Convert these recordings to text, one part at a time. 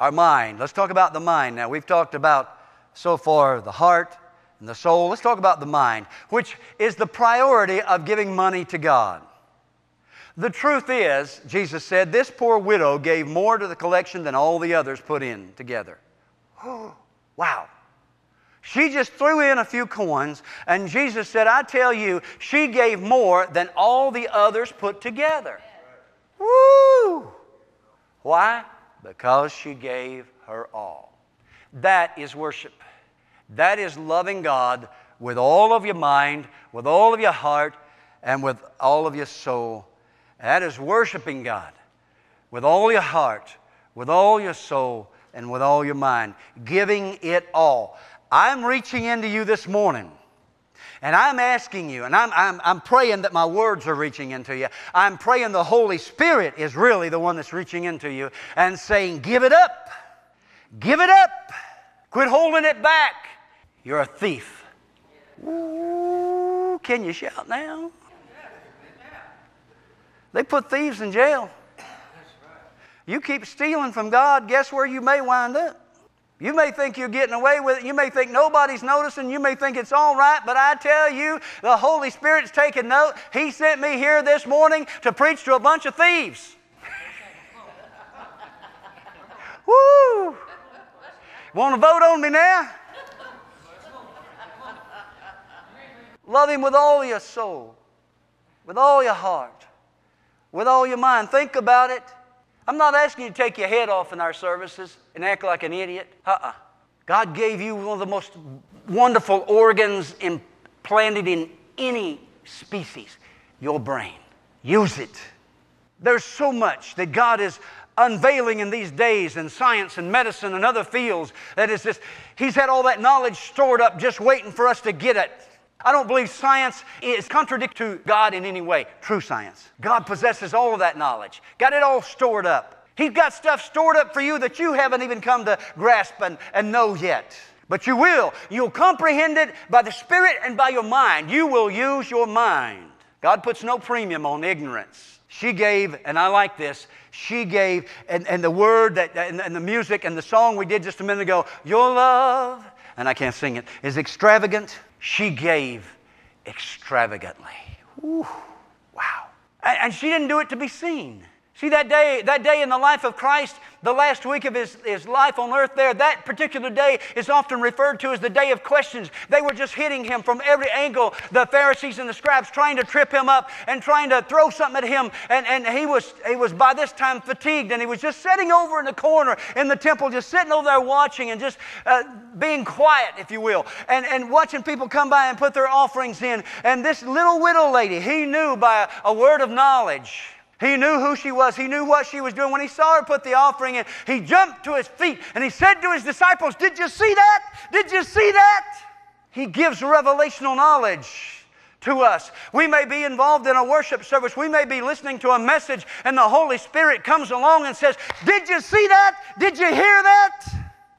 Our mind. Let's talk about the mind now. We've talked about so far the heart and the soul. Let's talk about the mind, which is the priority of giving money to God. The truth is, Jesus said, this poor widow gave more to the collection than all the others put in together. Oh, wow. She just threw in a few coins, and Jesus said, I tell you, she gave more than all the others put together. Woo! Why? Because she gave her all. That is worship. That is loving God with all of your mind, with all of your heart, and with all of your soul. That is worshiping God with all your heart, with all your soul, and with all your mind. Giving it all. I'm reaching into you this morning, and I'm asking you, and I'm praying that my words are reaching into you. I'm praying the Holy Spirit is really the one that's reaching into you and saying, give it up. Give it up. Quit holding it back. You're a thief. Ooh, can you shout now? They put thieves in jail. You keep stealing from God, guess where you may wind up? You may think you're getting away with it. You may think nobody's noticing. You may think it's all right. But I tell you, the Holy Spirit's taking note. He sent me here this morning to preach to a bunch of thieves. Woo! Want to vote on me now? Love Him with all your soul, with all your heart, with all your mind. Think about it. I'm not asking you to take your head off in our services and act like an idiot. God gave you one of the most wonderful organs implanted in any species, your brain. Use it. There's so much that God is unveiling in these days in science and medicine and other fields that is just, He's had all that knowledge stored up just waiting for us to get it. I don't believe science is contradictory to God in any way. True science. God possesses all of that knowledge. Got it all stored up. He's got stuff stored up for you that you haven't even come to grasp and know yet. But you will. You'll comprehend it by the Spirit and by your mind. You will use your mind. God puts no premium on ignorance. She gave, and I like this, she gave, and the word that, and the music and the song we did just a minute ago, your love, and I can't sing it, is extravagant. She gave extravagantly. Ooh, wow. And she didn't do it to be seen. See, that day in the life of Christ, the last week of his life on earth there, that particular day is often referred to as the day of questions. They were just hitting him from every angle, the Pharisees and the scribes, trying to trip him up and trying to throw something at him. And he was by this time fatigued, and he was just sitting over in the corner in the temple, just sitting over there watching and just being quiet, if you will, and watching people come by and put their offerings in. And this little widow lady, he knew by a word of knowledge. He knew who she was. He knew what she was doing. When he saw her put the offering in, he jumped to his feet and he said to his disciples, did you see that? Did you see that? He gives revelational knowledge to us. We may be involved in a worship service. We may be listening to a message and the Holy Spirit comes along and says, did you see that? Did you hear that?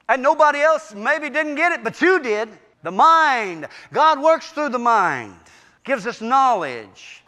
And nobody else maybe didn't get it, but you did. The mind. God works through the mind. Gives us knowledge.